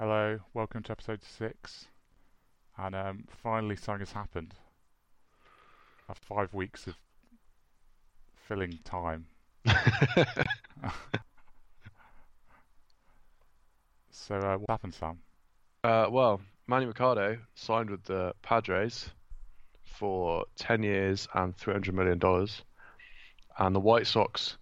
Hello, welcome to episode 6. And finally something has happened. After 5 weeks of filling time. So what happened, Sam? Well, Manny Machado signed with the Padres for 10 years and $300 million. And the White Sox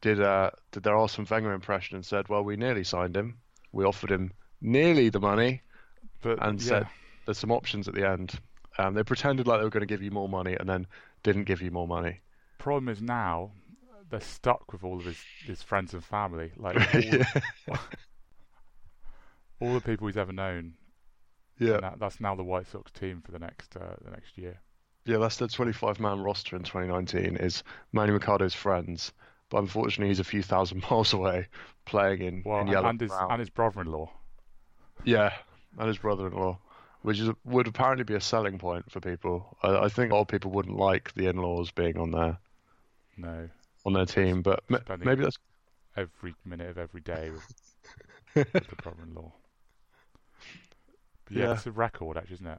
did their Arsene Wenger impression and said, well, we nearly signed him. We offered him nearly the money, said there's some options at the end. They pretended like they were going to give you more money and then didn't give you more money. Problem is now they're stuck with all of his friends and family, like all the people he's ever known. Yeah, that's now the White Sox team for the next year. Yeah, that's the 25-man roster in 2019 is Manny Machado's friends, but unfortunately he's a few thousand miles away playing in yellow and his brother-in-law. Yeah, and his brother-in-law, which would apparently be a selling point for people. I think a lot of people wouldn't like the in-laws being on their team, but maybe that's every minute of every day with the brother-in-law. But yeah, it's a record, actually, isn't it?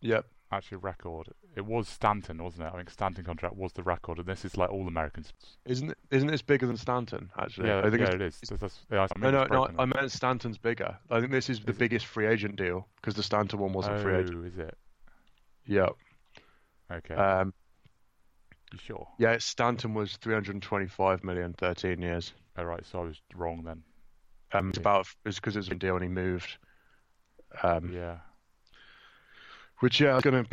Yep, actually a record. It was Stanton, wasn't it? I think Stanton contract was the record, and this is like all Americans. Isn't this bigger than Stanton? Actually, yeah, I think it is. No, I meant Stanton's bigger. I think this is the biggest free agent deal because the Stanton one wasn't free agent. Oh, is it? Yeah. Okay. You sure? Yeah, Stanton was $325 million, 13 years. All right, so I was wrong then. It's because it was a deal and he moved. Yeah. Which it's going to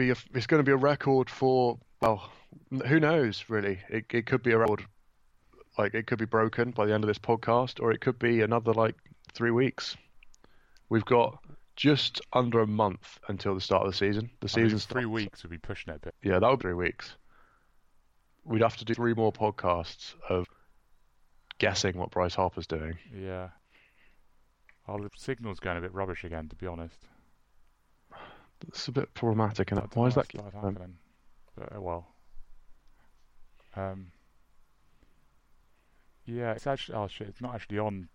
be a record for, well, who knows really? It could be a record, like it could be broken by the end of this podcast, or it could be another 3 weeks. We've got just under a month until the start of the season. The season 3 weeks would be pushing it a bit. Yeah, that would be 3 weeks. We'd have to do 3 more podcasts of guessing what Bryce Harper's doing. Yeah. Oh, the signal's going a bit rubbish again, to be honest. It's a bit problematic, isn't it? Why is that happening? But, yeah, it's actually. Oh shit! It's not actually on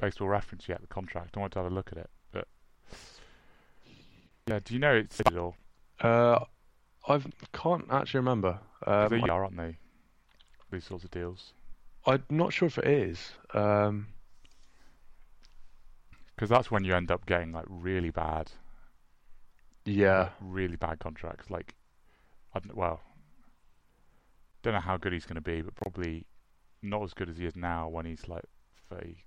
Baseball Reference yet. The contract. I wanted to have a look at it, but yeah. Do you know it's digital? I can't actually remember. They are, aren't they? These sorts of deals. I'm not sure if it is. Because that's when you end up getting really bad. Yeah, really bad contracts. Don't know how good he's going to be, but probably not as good as he is now when he's 36.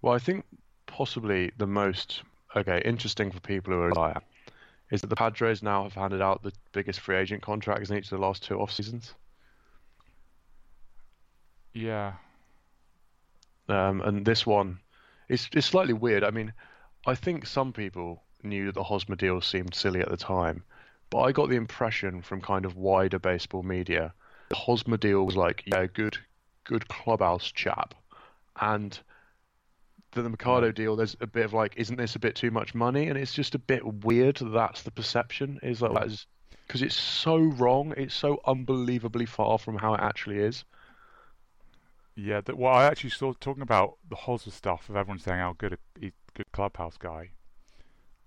Well, I think possibly the most interesting for people who are alive is that the Padres now have handed out the biggest free agent contracts in each of the last 2 off seasons. Yeah, and this one, it's slightly weird. I mean, I think some people knew that the Hosmer deal seemed silly at the time, but I got the impression from kind of wider baseball media the Hosmer deal was good clubhouse chap, and the Mercado deal, there's a bit of isn't this a bit too much money? And it's just a bit weird that's the perception, is because it's so wrong, it's so unbelievably far from how it actually is. Yeah, I actually saw talking about the Hosmer stuff of everyone saying how good he's a good clubhouse guy.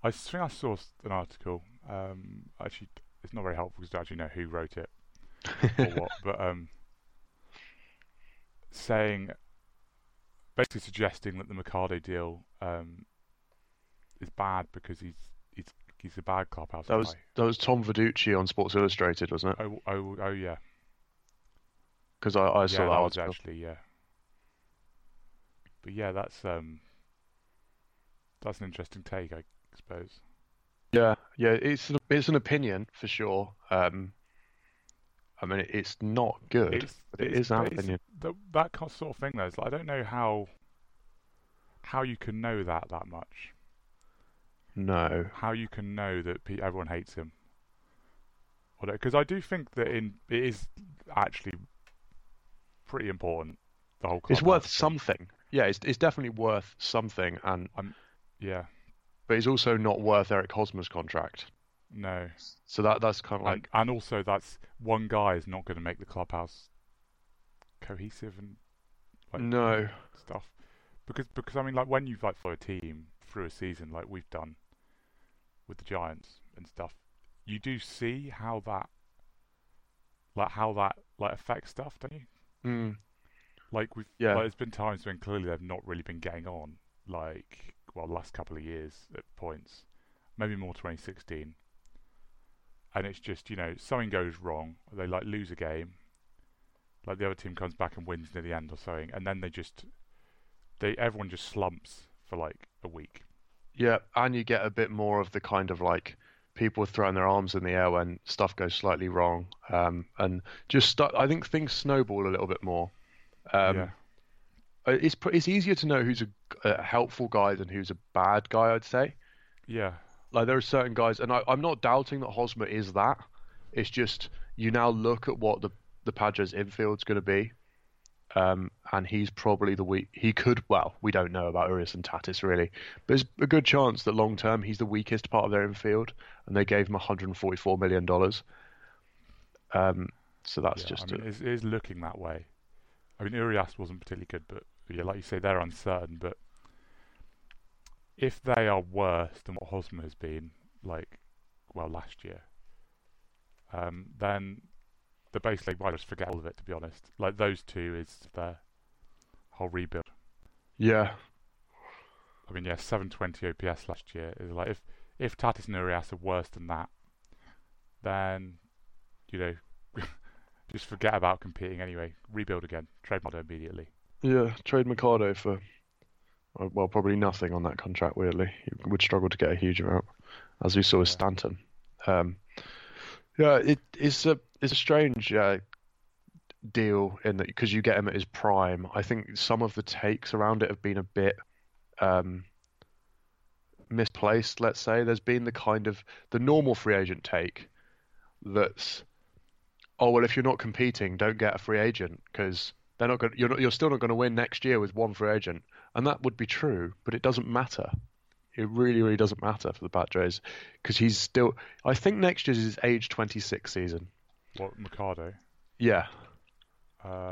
I think I saw an article. Actually, it's not very helpful because I actually know who wrote it or what, but basically suggesting that the Mercado deal is bad because he's a bad clubhouse guy. That was Tom Verducci on Sports Illustrated, wasn't it? Oh yeah. Because I saw that article. Actually, yeah. But yeah, that's an interesting take, I suppose. Yeah, it's an opinion for sure. I mean, it's not good, but it is an opinion. That kind of sort of thing, though, is I don't know how you can know that much. No, how you can know that everyone hates him? Because I do think that it is actually pretty important. The whole it's worth something. Yeah, it's definitely worth something, and yeah. But he's also not worth Eric Hosmer's contract. No. So that's kind of and also that's one guy is not going to make the clubhouse cohesive and stuff. Because I mean, like, when you like follow a team through a season, like we've done with the Giants and stuff, you do see how that affects stuff, don't you? Mm. Like we've, yeah. Like, there's been times when clearly they've not really been getting on. Like, well, the last couple of years at points, maybe more 2016. And it's just, you know, something goes wrong. They like lose a game. Like the other team comes back and wins near the end or something, and then everyone just slumps for like a week. Yeah, and you get a bit more of the kind of like people throwing their arms in the air when stuff goes slightly wrong, and just I think things snowball a little bit more. Yeah. It's easier to know who's a helpful guy than who's a bad guy, I'd say. Yeah. Like there are certain guys, and I'm not doubting that Hosmer is that. It's just you now look at what the Padres infield's going to be, and he's probably the weak. He could, well, we don't know about Urias and Tatis really, but there's a good chance that long term he's the weakest part of their infield, and they gave him $144 million. So that's it is looking that way. I mean, Urias wasn't particularly good, but yeah, like you say, they're uncertain. But if they are worse than what Hosmer has been, like, well, last year, then the base league might just forget all of it, to be honest. Like, those two is their whole rebuild. Yeah. I mean, yeah, 720 OPS last year. Is like, if Tatis and Urias are worse than that, then, you know, just forget about competing anyway. Rebuild again. Trade Mercado immediately. Yeah, trade Mercado for, well, probably nothing on that contract, weirdly. He would struggle to get a huge amount, as we saw with Stanton. Yeah, it's a strange deal in that because you get him at his prime. I think some of the takes around it have been a bit misplaced, let's say. There's been the kind of the normal free agent take that's, oh, well, if you're not competing, don't get a free agent because they're not going. You're still not going to win next year with one free agent, and that would be true, but it doesn't matter. It really, really doesn't matter for the Padres because he's still. I think next year's his age 26 season. What, Mercado? Yeah.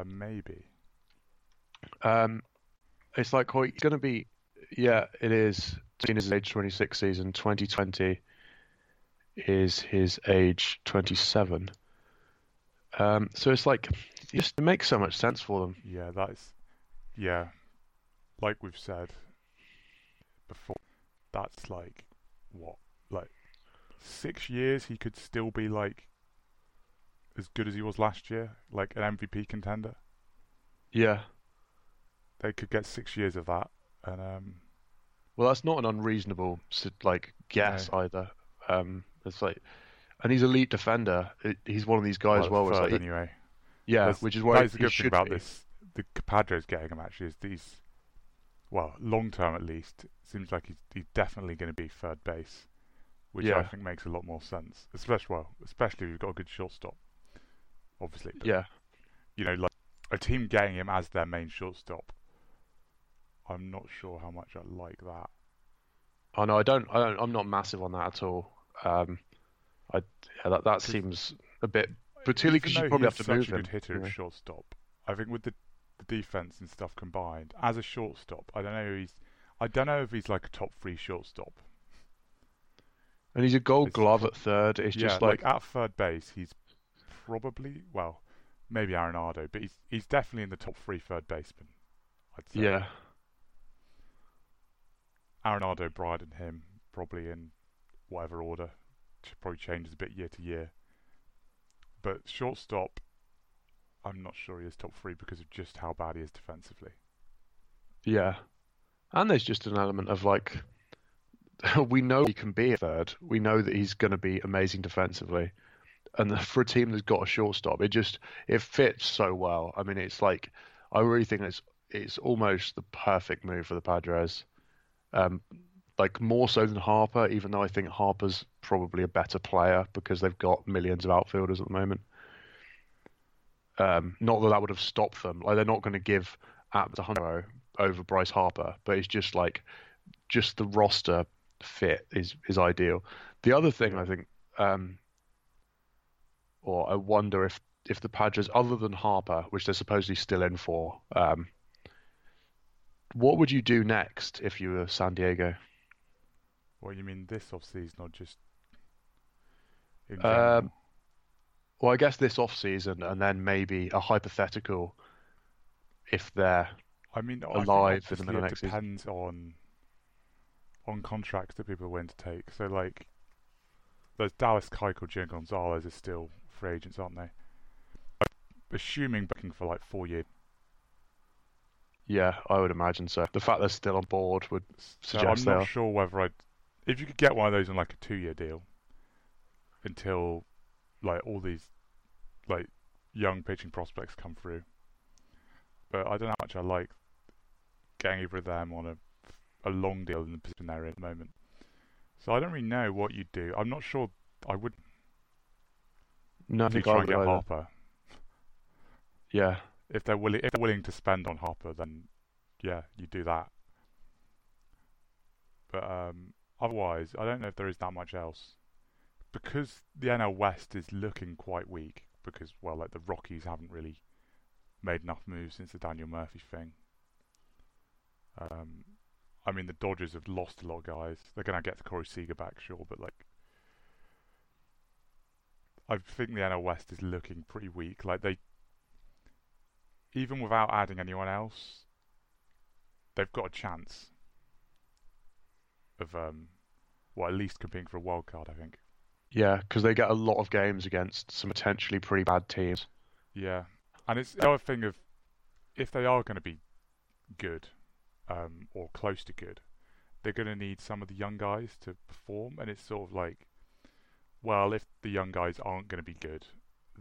Maybe. It's like he's going to be. Yeah, it is. In his age 26 season, 2020 is his age 27. So it's like it just makes so much sense for them. Yeah, that's. Yeah, like we've said before. That's like, what, like 6 years he could still be like as good as he was last year, like an MVP contender. Yeah. They could get 6 years of that. And well, that's not an unreasonable like guess either. It's like, and he's an elite defender. He's one of these guys like, anyway. Yeah, which is why that's the good thing about this. The Padres getting him actually is these. Well, long term at least, seems like he's definitely going to be third base, which I think makes a lot more sense. Especially if you've got a good shortstop, obviously. But, yeah. You know, like a team getting him as their main shortstop, I'm not sure how much I like that. Oh no, I don't. I'm not massive on that at all. That seems a bit, particularly because you probably have to move him. He's such a good hitter at shortstop. I think with the defense and stuff combined as a shortstop, I don't know if he's like a top three shortstop. And he's a Gold Glove at third. It's just like at third base, he's probably maybe Arenado, but he's definitely in the top three third basemen. I'd say. Yeah. Arenado, Bryden, him probably in whatever order. Probably changes a bit year to year. But shortstop, I'm not sure he is top three because of just how bad he is defensively. Yeah. And there's just an element of like, we know he can be a third. We know that he's going to be amazing defensively. And for a team that's got a shortstop, it fits so well. I mean, it's like, I really think it's almost the perfect move for the Padres. Like more so than Harper, even though I think Harper's probably a better player because they've got millions of outfielders at the moment. Not that would have stopped them. Like they're not going to give up to Hunter over Bryce Harper, but it's just like, just the roster fit is ideal. The other thing I think, or I wonder if the Padres, other than Harper, which they're supposedly still in for, What would you do next if you were San Diego? What do you mean this offseason, or just in general? Well, I guess this offseason, and then maybe a hypothetical if they're alive for the next season. It depends on contracts that people are willing to take. So, like, there's Dallas Keuchel, Gene Gonzalez is still free agents, aren't they? Assuming booking for like 4 years. Yeah, I would imagine so. The fact they're still on board would suggest that. I'm not sure whether if you could get one of those on like a 2-year deal, until like all these like young pitching prospects come through. But I don't know how much I like getting over them on a long deal in the position they're in at the moment. So I don't really know what you'd do. I'm not sure. I would. No, I think I would get either. Harper. Yeah. If they're willing to spend on Harper, then yeah, you do that. But otherwise, I don't know if there is that much else, because the NL West is looking quite weak. Because like the Rockies haven't really made enough moves since the Daniel Murphy thing. The Dodgers have lost a lot of guys. They're gonna get Corey Seager back, sure, but like, I think the NL West is looking pretty weak. Like even without adding anyone else, they've got a chance of at least competing for a wild card, I think. Yeah, because they get a lot of games against some potentially pretty bad teams. Yeah, and it's the other thing of, if they are going to be good, or close to good, they're going to need some of the young guys to perform, and it's sort of like, well, if the young guys aren't going to be good,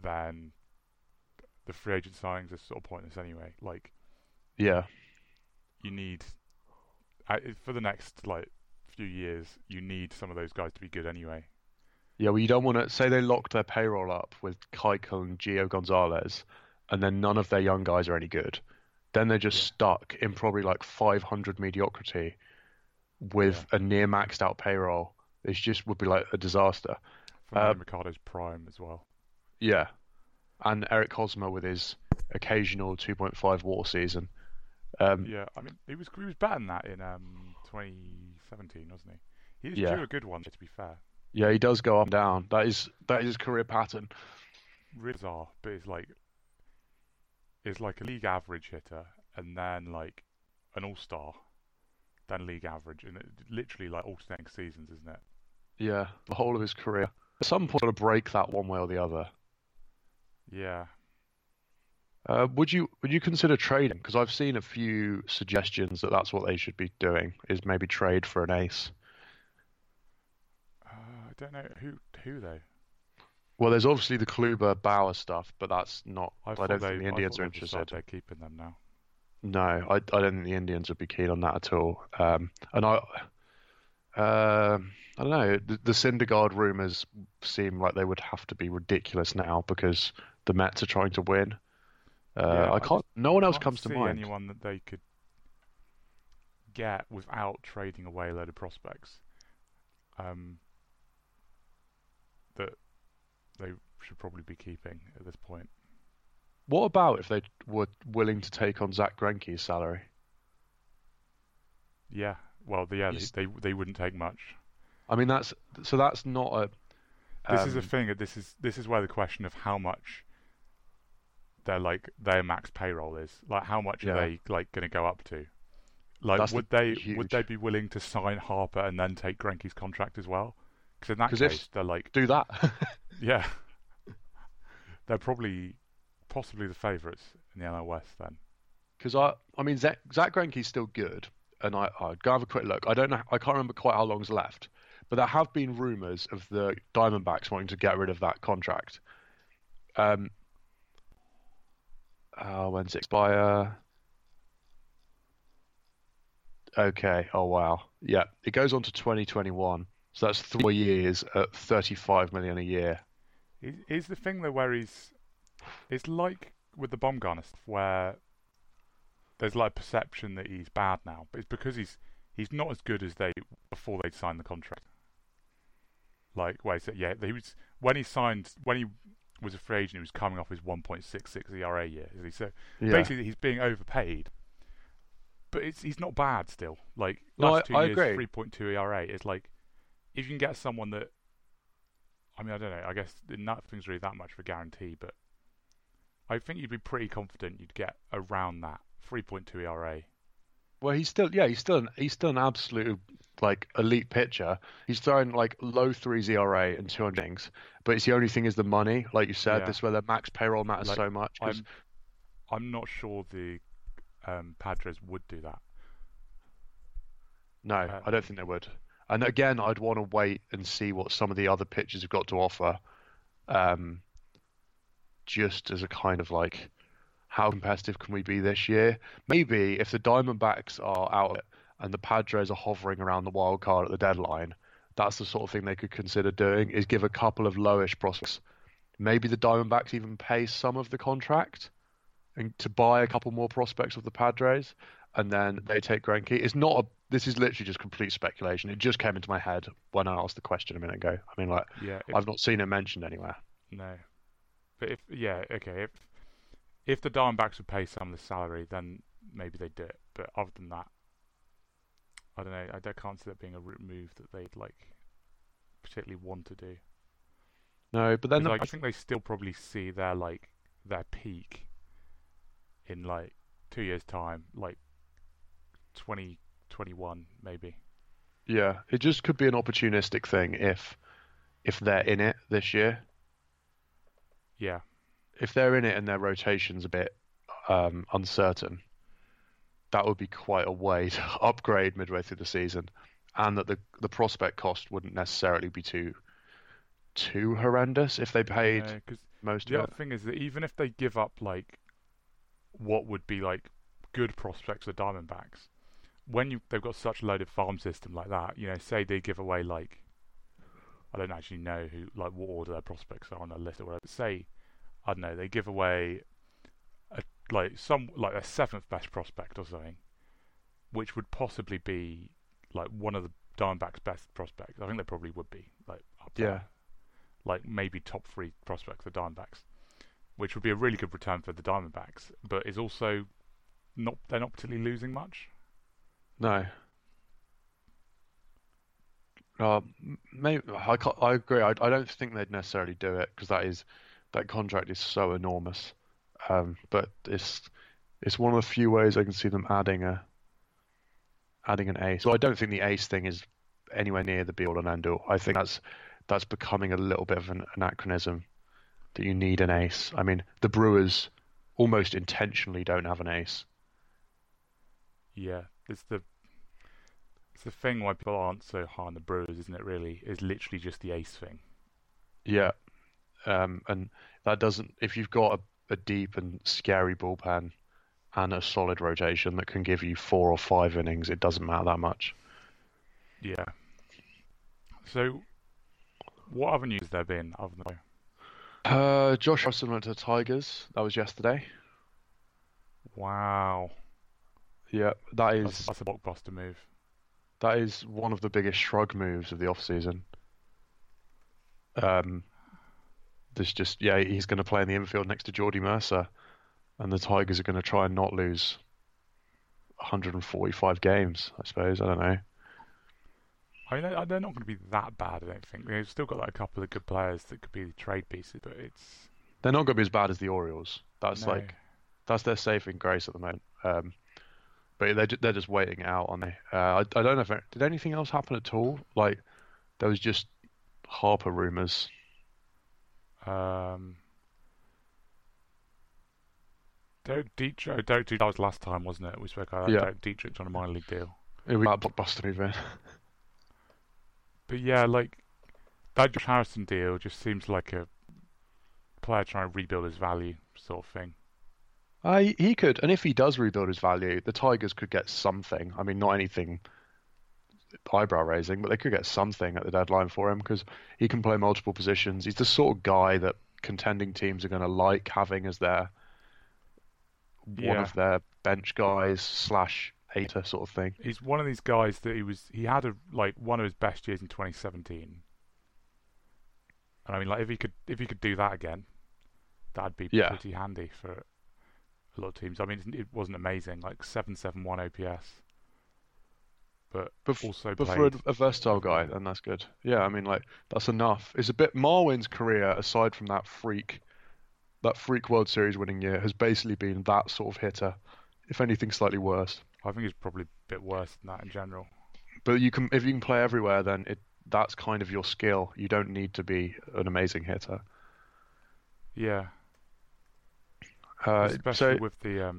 then the free agent signings are sort of pointless anyway. Like, yeah, you need for the next like few years, you need some of those guys to be good anyway. Yeah, well, you don't want to say they locked their payroll up with Keuchel and Gio Gonzalez, and then none of their young guys are any good. Then they're just stuck in probably like 500 mediocrity with a near maxed out payroll. It just would be like a disaster. From Mercado's prime as well. Yeah. And Eric Hosmer with his occasional 2.5 WAR season. He was better than that in 2017, wasn't he? He is due a good one, to be fair. Yeah, he does go up and down. That is his career pattern. Really bizarre, but it's like a league average hitter, and then like an all-star, then league average, and it literally like alternating seasons, isn't it? Yeah, the whole of his career. At some point, got to break that one way or the other. Yeah. Would you consider trading? Because I've seen a few suggestions that that's what they should be doing, is maybe trade for an ace. I don't know who though. Well, there's obviously the Kluber Bauer stuff, but that's not. I don't think the Indians are interested. They're keeping them now. No, I don't think the Indians would be keen on that at all. I don't know. The Syndergaard rumors seem like they would have to be ridiculous now, because the Mets are trying to win. No one else comes to mind. Anyone that they could get without trading away a load of prospects that they should probably be keeping at this point. What about if they were willing to take on Zach Greinke's salary? Yeah, well, they wouldn't take much. I mean, that's not a. This is the thing. This is where the question of how much their max payroll is. Like, how much are they like going to go up to? Like, would they be willing to sign Harper and then take Greinke's contract as well? Because in that case, they're like, do that. Yeah, they're possibly the favourites in the NL West then. Because Zach Greinke's still good, and I'd go have a quick look. I don't know. I can't remember quite how long's left. But there have been rumours of the Diamondbacks wanting to get rid of that contract. When's it expire? Okay. Oh, wow. Yeah. It goes on to 2021. So that's 3 years at $35 million a year. Is the thing, though, where it's like with the Bumgarner stuff, where there's like a perception that he's bad now. But it's because he's not as good as they before they'd signed the contract. Like, wait, so yeah, he was when he was a free agent, he was coming off his 1.66 ERA year. So basically, he's being overpaid, but he's not bad still. Like, last 2 years, 3.2 ERA. It's like, if you can get someone that, I mean, I don't know, I guess nothing's really that much of a guarantee, but I think you'd be pretty confident you'd get around that 3.2 ERA. Well, he's still an absolute, like, elite pitcher. He's throwing, like, low threes ERA and 200 innings, but it's the only thing is the money, like you said. Yeah. This is where the max payroll matters, like, so much. I'm not sure the Padres would do that. No, I don't think they would. And again, I'd want to wait and see what some of the other pitchers have got to offer, just as a kind of, like, how competitive can we be this year? Maybe if the Diamondbacks are out and the Padres are hovering around the wild card at the deadline, that's the sort of thing they could consider doing, is give a couple of lowish prospects. Maybe the Diamondbacks even pay some of the contract and to buy a couple more prospects of the Padres, and then they take Greinke. This is literally just complete speculation. It just came into my head when I asked the question a minute ago. I mean, like, I've not seen it mentioned anywhere. No. But if the Diamondbacks would pay some of the salary, then maybe they'd do it. But other than that, I don't know. I can't see that being a move that they'd, like, particularly want to do. No, but then... I think they still probably see their, like, their peak in, like, 2 years' time, like 2021 maybe. Yeah, it just could be an opportunistic thing if they're in it this year. Yeah. If they're in it and their rotation's a bit uncertain, that would be quite a way to upgrade midway through the season, and that the prospect cost wouldn't necessarily be too horrendous if they paid most of it. The other thing is that even if they give up, like, what would be, like, good prospects for Diamondbacks, when they've got such a loaded farm system like that, you know, say they give away, like, I don't actually know who, like, what order their prospects are on their list or whatever. Say, I don't know, they give away a seventh best prospect or something, which would possibly be, like, one of the Diamondbacks' best prospects. I think they probably would be, like, up there. Yeah. Like, maybe top three prospects for Diamondbacks, which would be a really good return for the Diamondbacks, but is also they're not particularly losing much. No. Maybe I agree. I don't think they'd necessarily do it because that contract is so enormous. But it's one of the few ways I can see them adding an ace. So I don't think the ace thing is anywhere near the be-all and end-all. I think that's becoming a little bit of an anachronism, that you need an ace. I mean, the Brewers almost intentionally don't have an ace. Yeah, it's the thing why people aren't so high on the Brewers, isn't it? Really, is literally just the ace thing. Yeah, and that doesn't. If you've got a deep and scary bullpen and a solid rotation that can give you 4 or 5 innings, it doesn't matter that much. Yeah. So, what other news there been other than? Josh Harrison went to the Tigers. That was yesterday. Wow. Yeah, that's a blockbuster move. That is one of the biggest shrug moves of the offseason. He's going to play in the infield next to Jordy Mercer, and the Tigers are going to try and not lose 145 games, I suppose. I don't know. I mean, they're not going to be that bad, I don't think. They've still got, like, a couple of good players that could be the trade pieces, but it's... They're not going to be as bad as the Orioles. That's their saving grace at the moment. But they're just waiting out, aren't they? I don't know did anything else happen at all? Like, there was just Harper rumours. Derek Dietrich... Derek Dietrich, that was last time, wasn't it? We spoke about that. Yeah. Derek Dietrich on a minor league deal. It was a blockbuster move in. But yeah, like, that Josh Harrison deal just seems like a player trying to rebuild his value sort of thing. He could, and if he does rebuild his value, the Tigers could get something. I mean, not anything eyebrow-raising, but they could get something at the deadline for him because he can play multiple positions. He's the sort of guy that contending teams are going to like having as their one of their bench guys / hater sort of thing. He's one of these guys that he had one of his best years in 2017, and I mean, like, if he could do that again, that'd be pretty handy for a lot of teams. I mean, it wasn't amazing, like 771 OPS. But for a versatile guy, then that's good. Yeah, I mean, like, that's enough. It's a bit... Marwin's career, aside from that freak World Series winning year, has basically been that sort of hitter, if anything slightly worse. I think it's probably a bit worse than that in general. But if you can play everywhere, then that's kind of your skill. You don't need to be an amazing hitter. Yeah. Especially with the...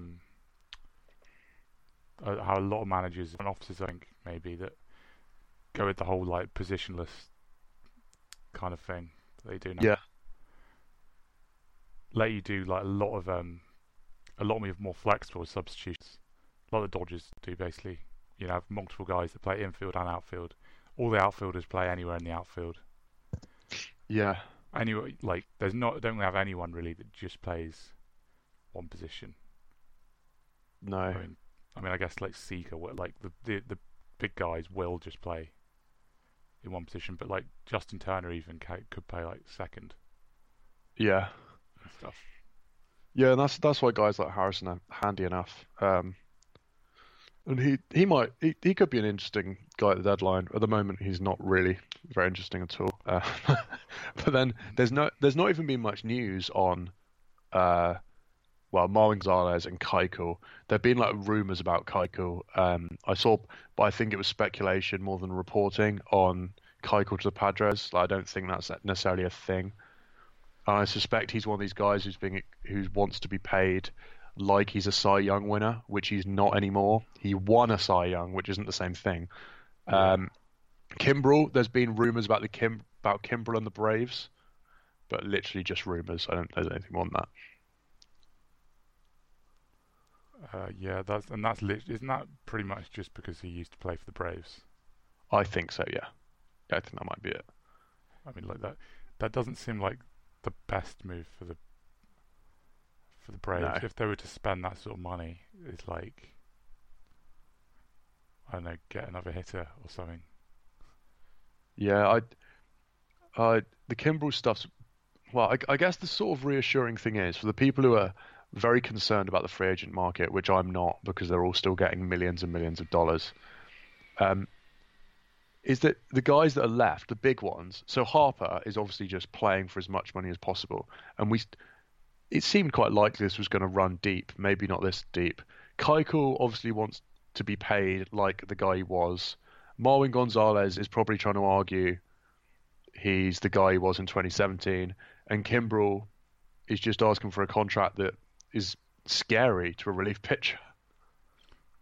how a lot of managers and officers, I think, maybe, that go with the whole, like, positionless kind of thing that they do now. Yeah. Let you do, like, a lot of more flexible substitutions. Like the Dodgers do, basically. You know, have multiple guys that play infield and outfield. All the outfielders play anywhere in the outfield. Yeah. Anyway, like, don't have anyone, really, that just plays one position. No. I mean, I guess like Seager, like the big guys will just play in one position, but like Justin Turner even could play like second. Yeah. And stuff. Yeah, and that's why guys like Harrison are handy enough. And he could be an interesting guy at the deadline. At the moment, he's not really very interesting at all. But then there's not even been much news on. Well, Marwin Gonzalez and Keuchel. There've been like rumors about Keuchel. I saw, but I think it was speculation more than reporting on Keuchel to the Padres. Like, I don't think that's necessarily a thing. And I suspect he's one of these guys who wants to be paid like he's a Cy Young winner, which he's not anymore. He won a Cy Young, which isn't the same thing. Kimbrel. There's been rumors about Kimbrel and the Braves, but literally just rumors. There's anything more than that. Yeah, isn't that pretty much just because he used to play for the Braves? I think so, yeah. I think that might be it. I mean, like that doesn't seem like the best move for the Braves. No. If they were to spend that sort of money, it's like, I don't know, get another hitter or something. Yeah, the Kimbrel stuff's... Well, I guess the sort of reassuring thing is, for the people who are very concerned about the free agent market, which I'm not, because they're all still getting millions and millions of dollars, is that the guys that are left, the big ones, so Harper is obviously just playing for as much money as possible, and it seemed quite likely this was going to run deep, maybe not this deep. Keuchel obviously wants to be paid like the guy he was. Marwin Gonzalez is probably trying to argue he's the guy he was in 2017, and Kimbrel is just asking for a contract that is scary to a relief pitcher.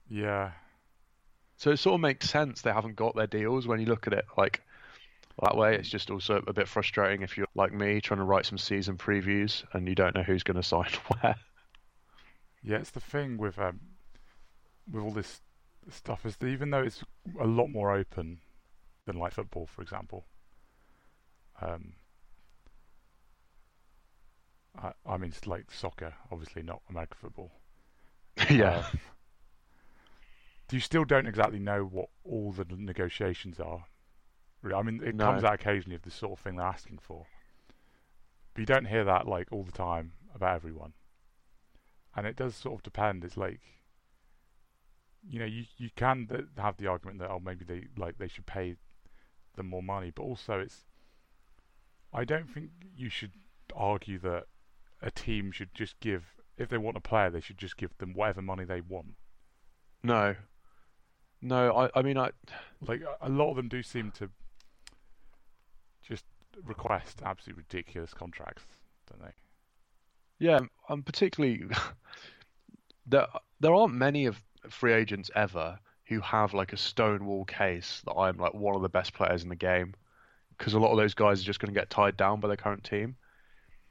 Yeah. So it sort of makes sense they haven't got their deals when you look at it like that way. It's just also a bit frustrating if you're like me trying to write some season previews and you don't know who's going to sign where. Yeah, it's the thing with all this stuff is that even though it's a lot more open than like football, for example, I mean, it's like soccer, obviously not American football. Yeah. You still don't exactly know what all the negotiations are. I mean, it comes out occasionally of the sort of thing they're asking for. But you don't hear that like all the time about everyone. And it does sort of depend. It's like, you know, you can have the argument that, oh, maybe they should pay them more money. But also I don't think you should argue that a team should just give, if they want a player, they should just give them whatever money they want. No, I mean, like a lot of them do seem to just request absolutely ridiculous contracts, don't they? Yeah, and particularly there aren't many of free agents ever who have like a stonewall case that I'm like one of the best players in the game, because a lot of those guys are just going to get tied down by their current team.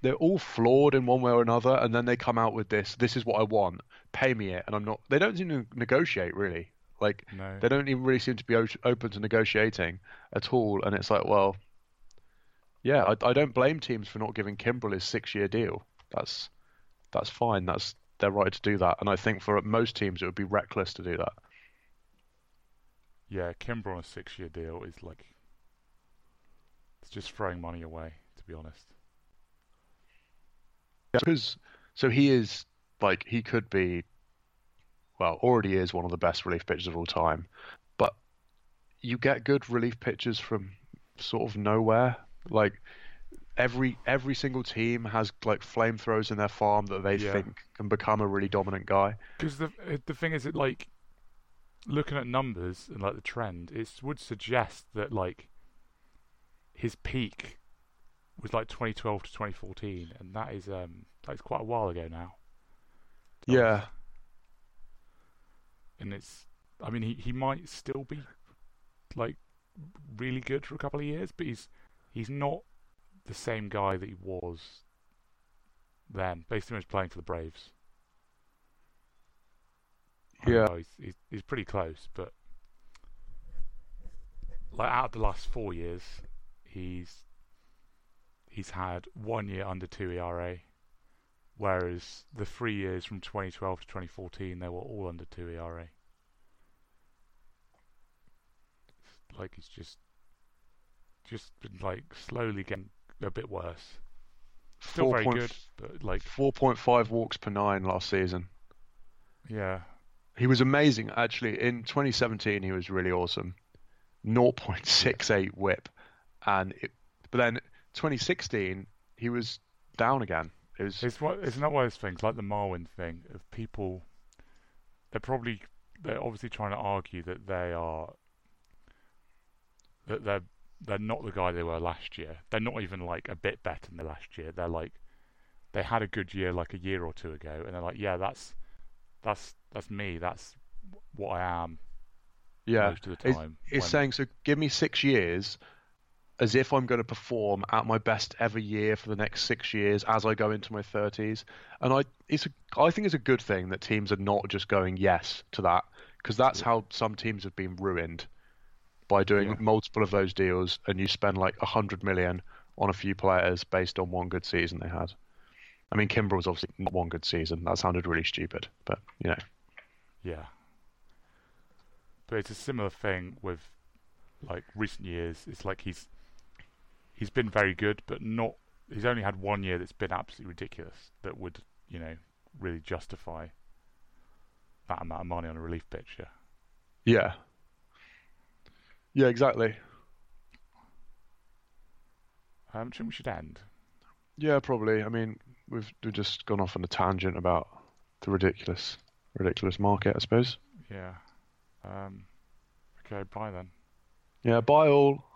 They're all flawed in one way or another, and then they come out with this is what I want, pay me it, and I'm not... They don't seem to negotiate, really. Like, no. They don't even really seem to be open to negotiating at all, and it's like, well, yeah, I don't blame teams for not giving Kimbrel his 6-year deal. That's fine, that's their right to do that, and I think for most teams it would be reckless to do that. Yeah, Kimbrel on a 6-year deal is like... It's just throwing money away, to be honest. Because so he is Like, he could be, well, already is one of the best relief pitchers of all time. But you get good relief pitchers from sort of nowhere. Like, every single team has, like, flamethrowers in their farm that they think can become a really dominant guy. Because the thing is, that, like, looking at numbers and, like, the trend, it would suggest that, like, his peak was, like, 2012 to 2014, and that is quite a while ago now. Yeah. And it's... I mean, he might still be, like, really good for a couple of years, but he's not the same guy that he was then, based on him playing for the Braves. Yeah. He's pretty close, but... Like, out of the last 4 years, he's had 1 year under 2 ERA, whereas the 3 years from 2012 to 2014, they were all under 2 ERA. Like, he's just been, like, slowly getting a bit worse. Still very good, but, like... 4.5 walks per nine last season. Yeah. He was amazing, actually. In 2017, he was really awesome. 0.68 whip. But then 2016, he was down again. It's not one of those things, like the Marwin thing, of people... They're obviously trying to argue that they're not the guy they were last year. They're not even, like, a bit better than the last year. They're like, they had a good year, like, a year or two ago, and they're like, yeah, that's me. That's what I am. Yeah, most of the time. It's saying, so give me 6 years, as if I'm going to perform at my best every year for the next 6 years as I go into my 30s. And I think it's a good thing that teams are not just going yes to that, because that's how some teams have been ruined, by doing multiple of those deals, and you spend like $100 million on a few players based on one good season they had. I mean, Kimbrel's obviously not one good season. That sounded really stupid, but, you know. Yeah. But it's a similar thing with, like, recent years. It's like he's been very good, but not... He's only had 1 year that's been absolutely ridiculous, that would, you know, really justify that amount of money on a relief pitcher. Yeah. Yeah, exactly. I think we should end. Yeah, probably. I mean, we've just gone off on a tangent about the ridiculous market, I suppose. Yeah. Okay, bye then. Yeah, bye all.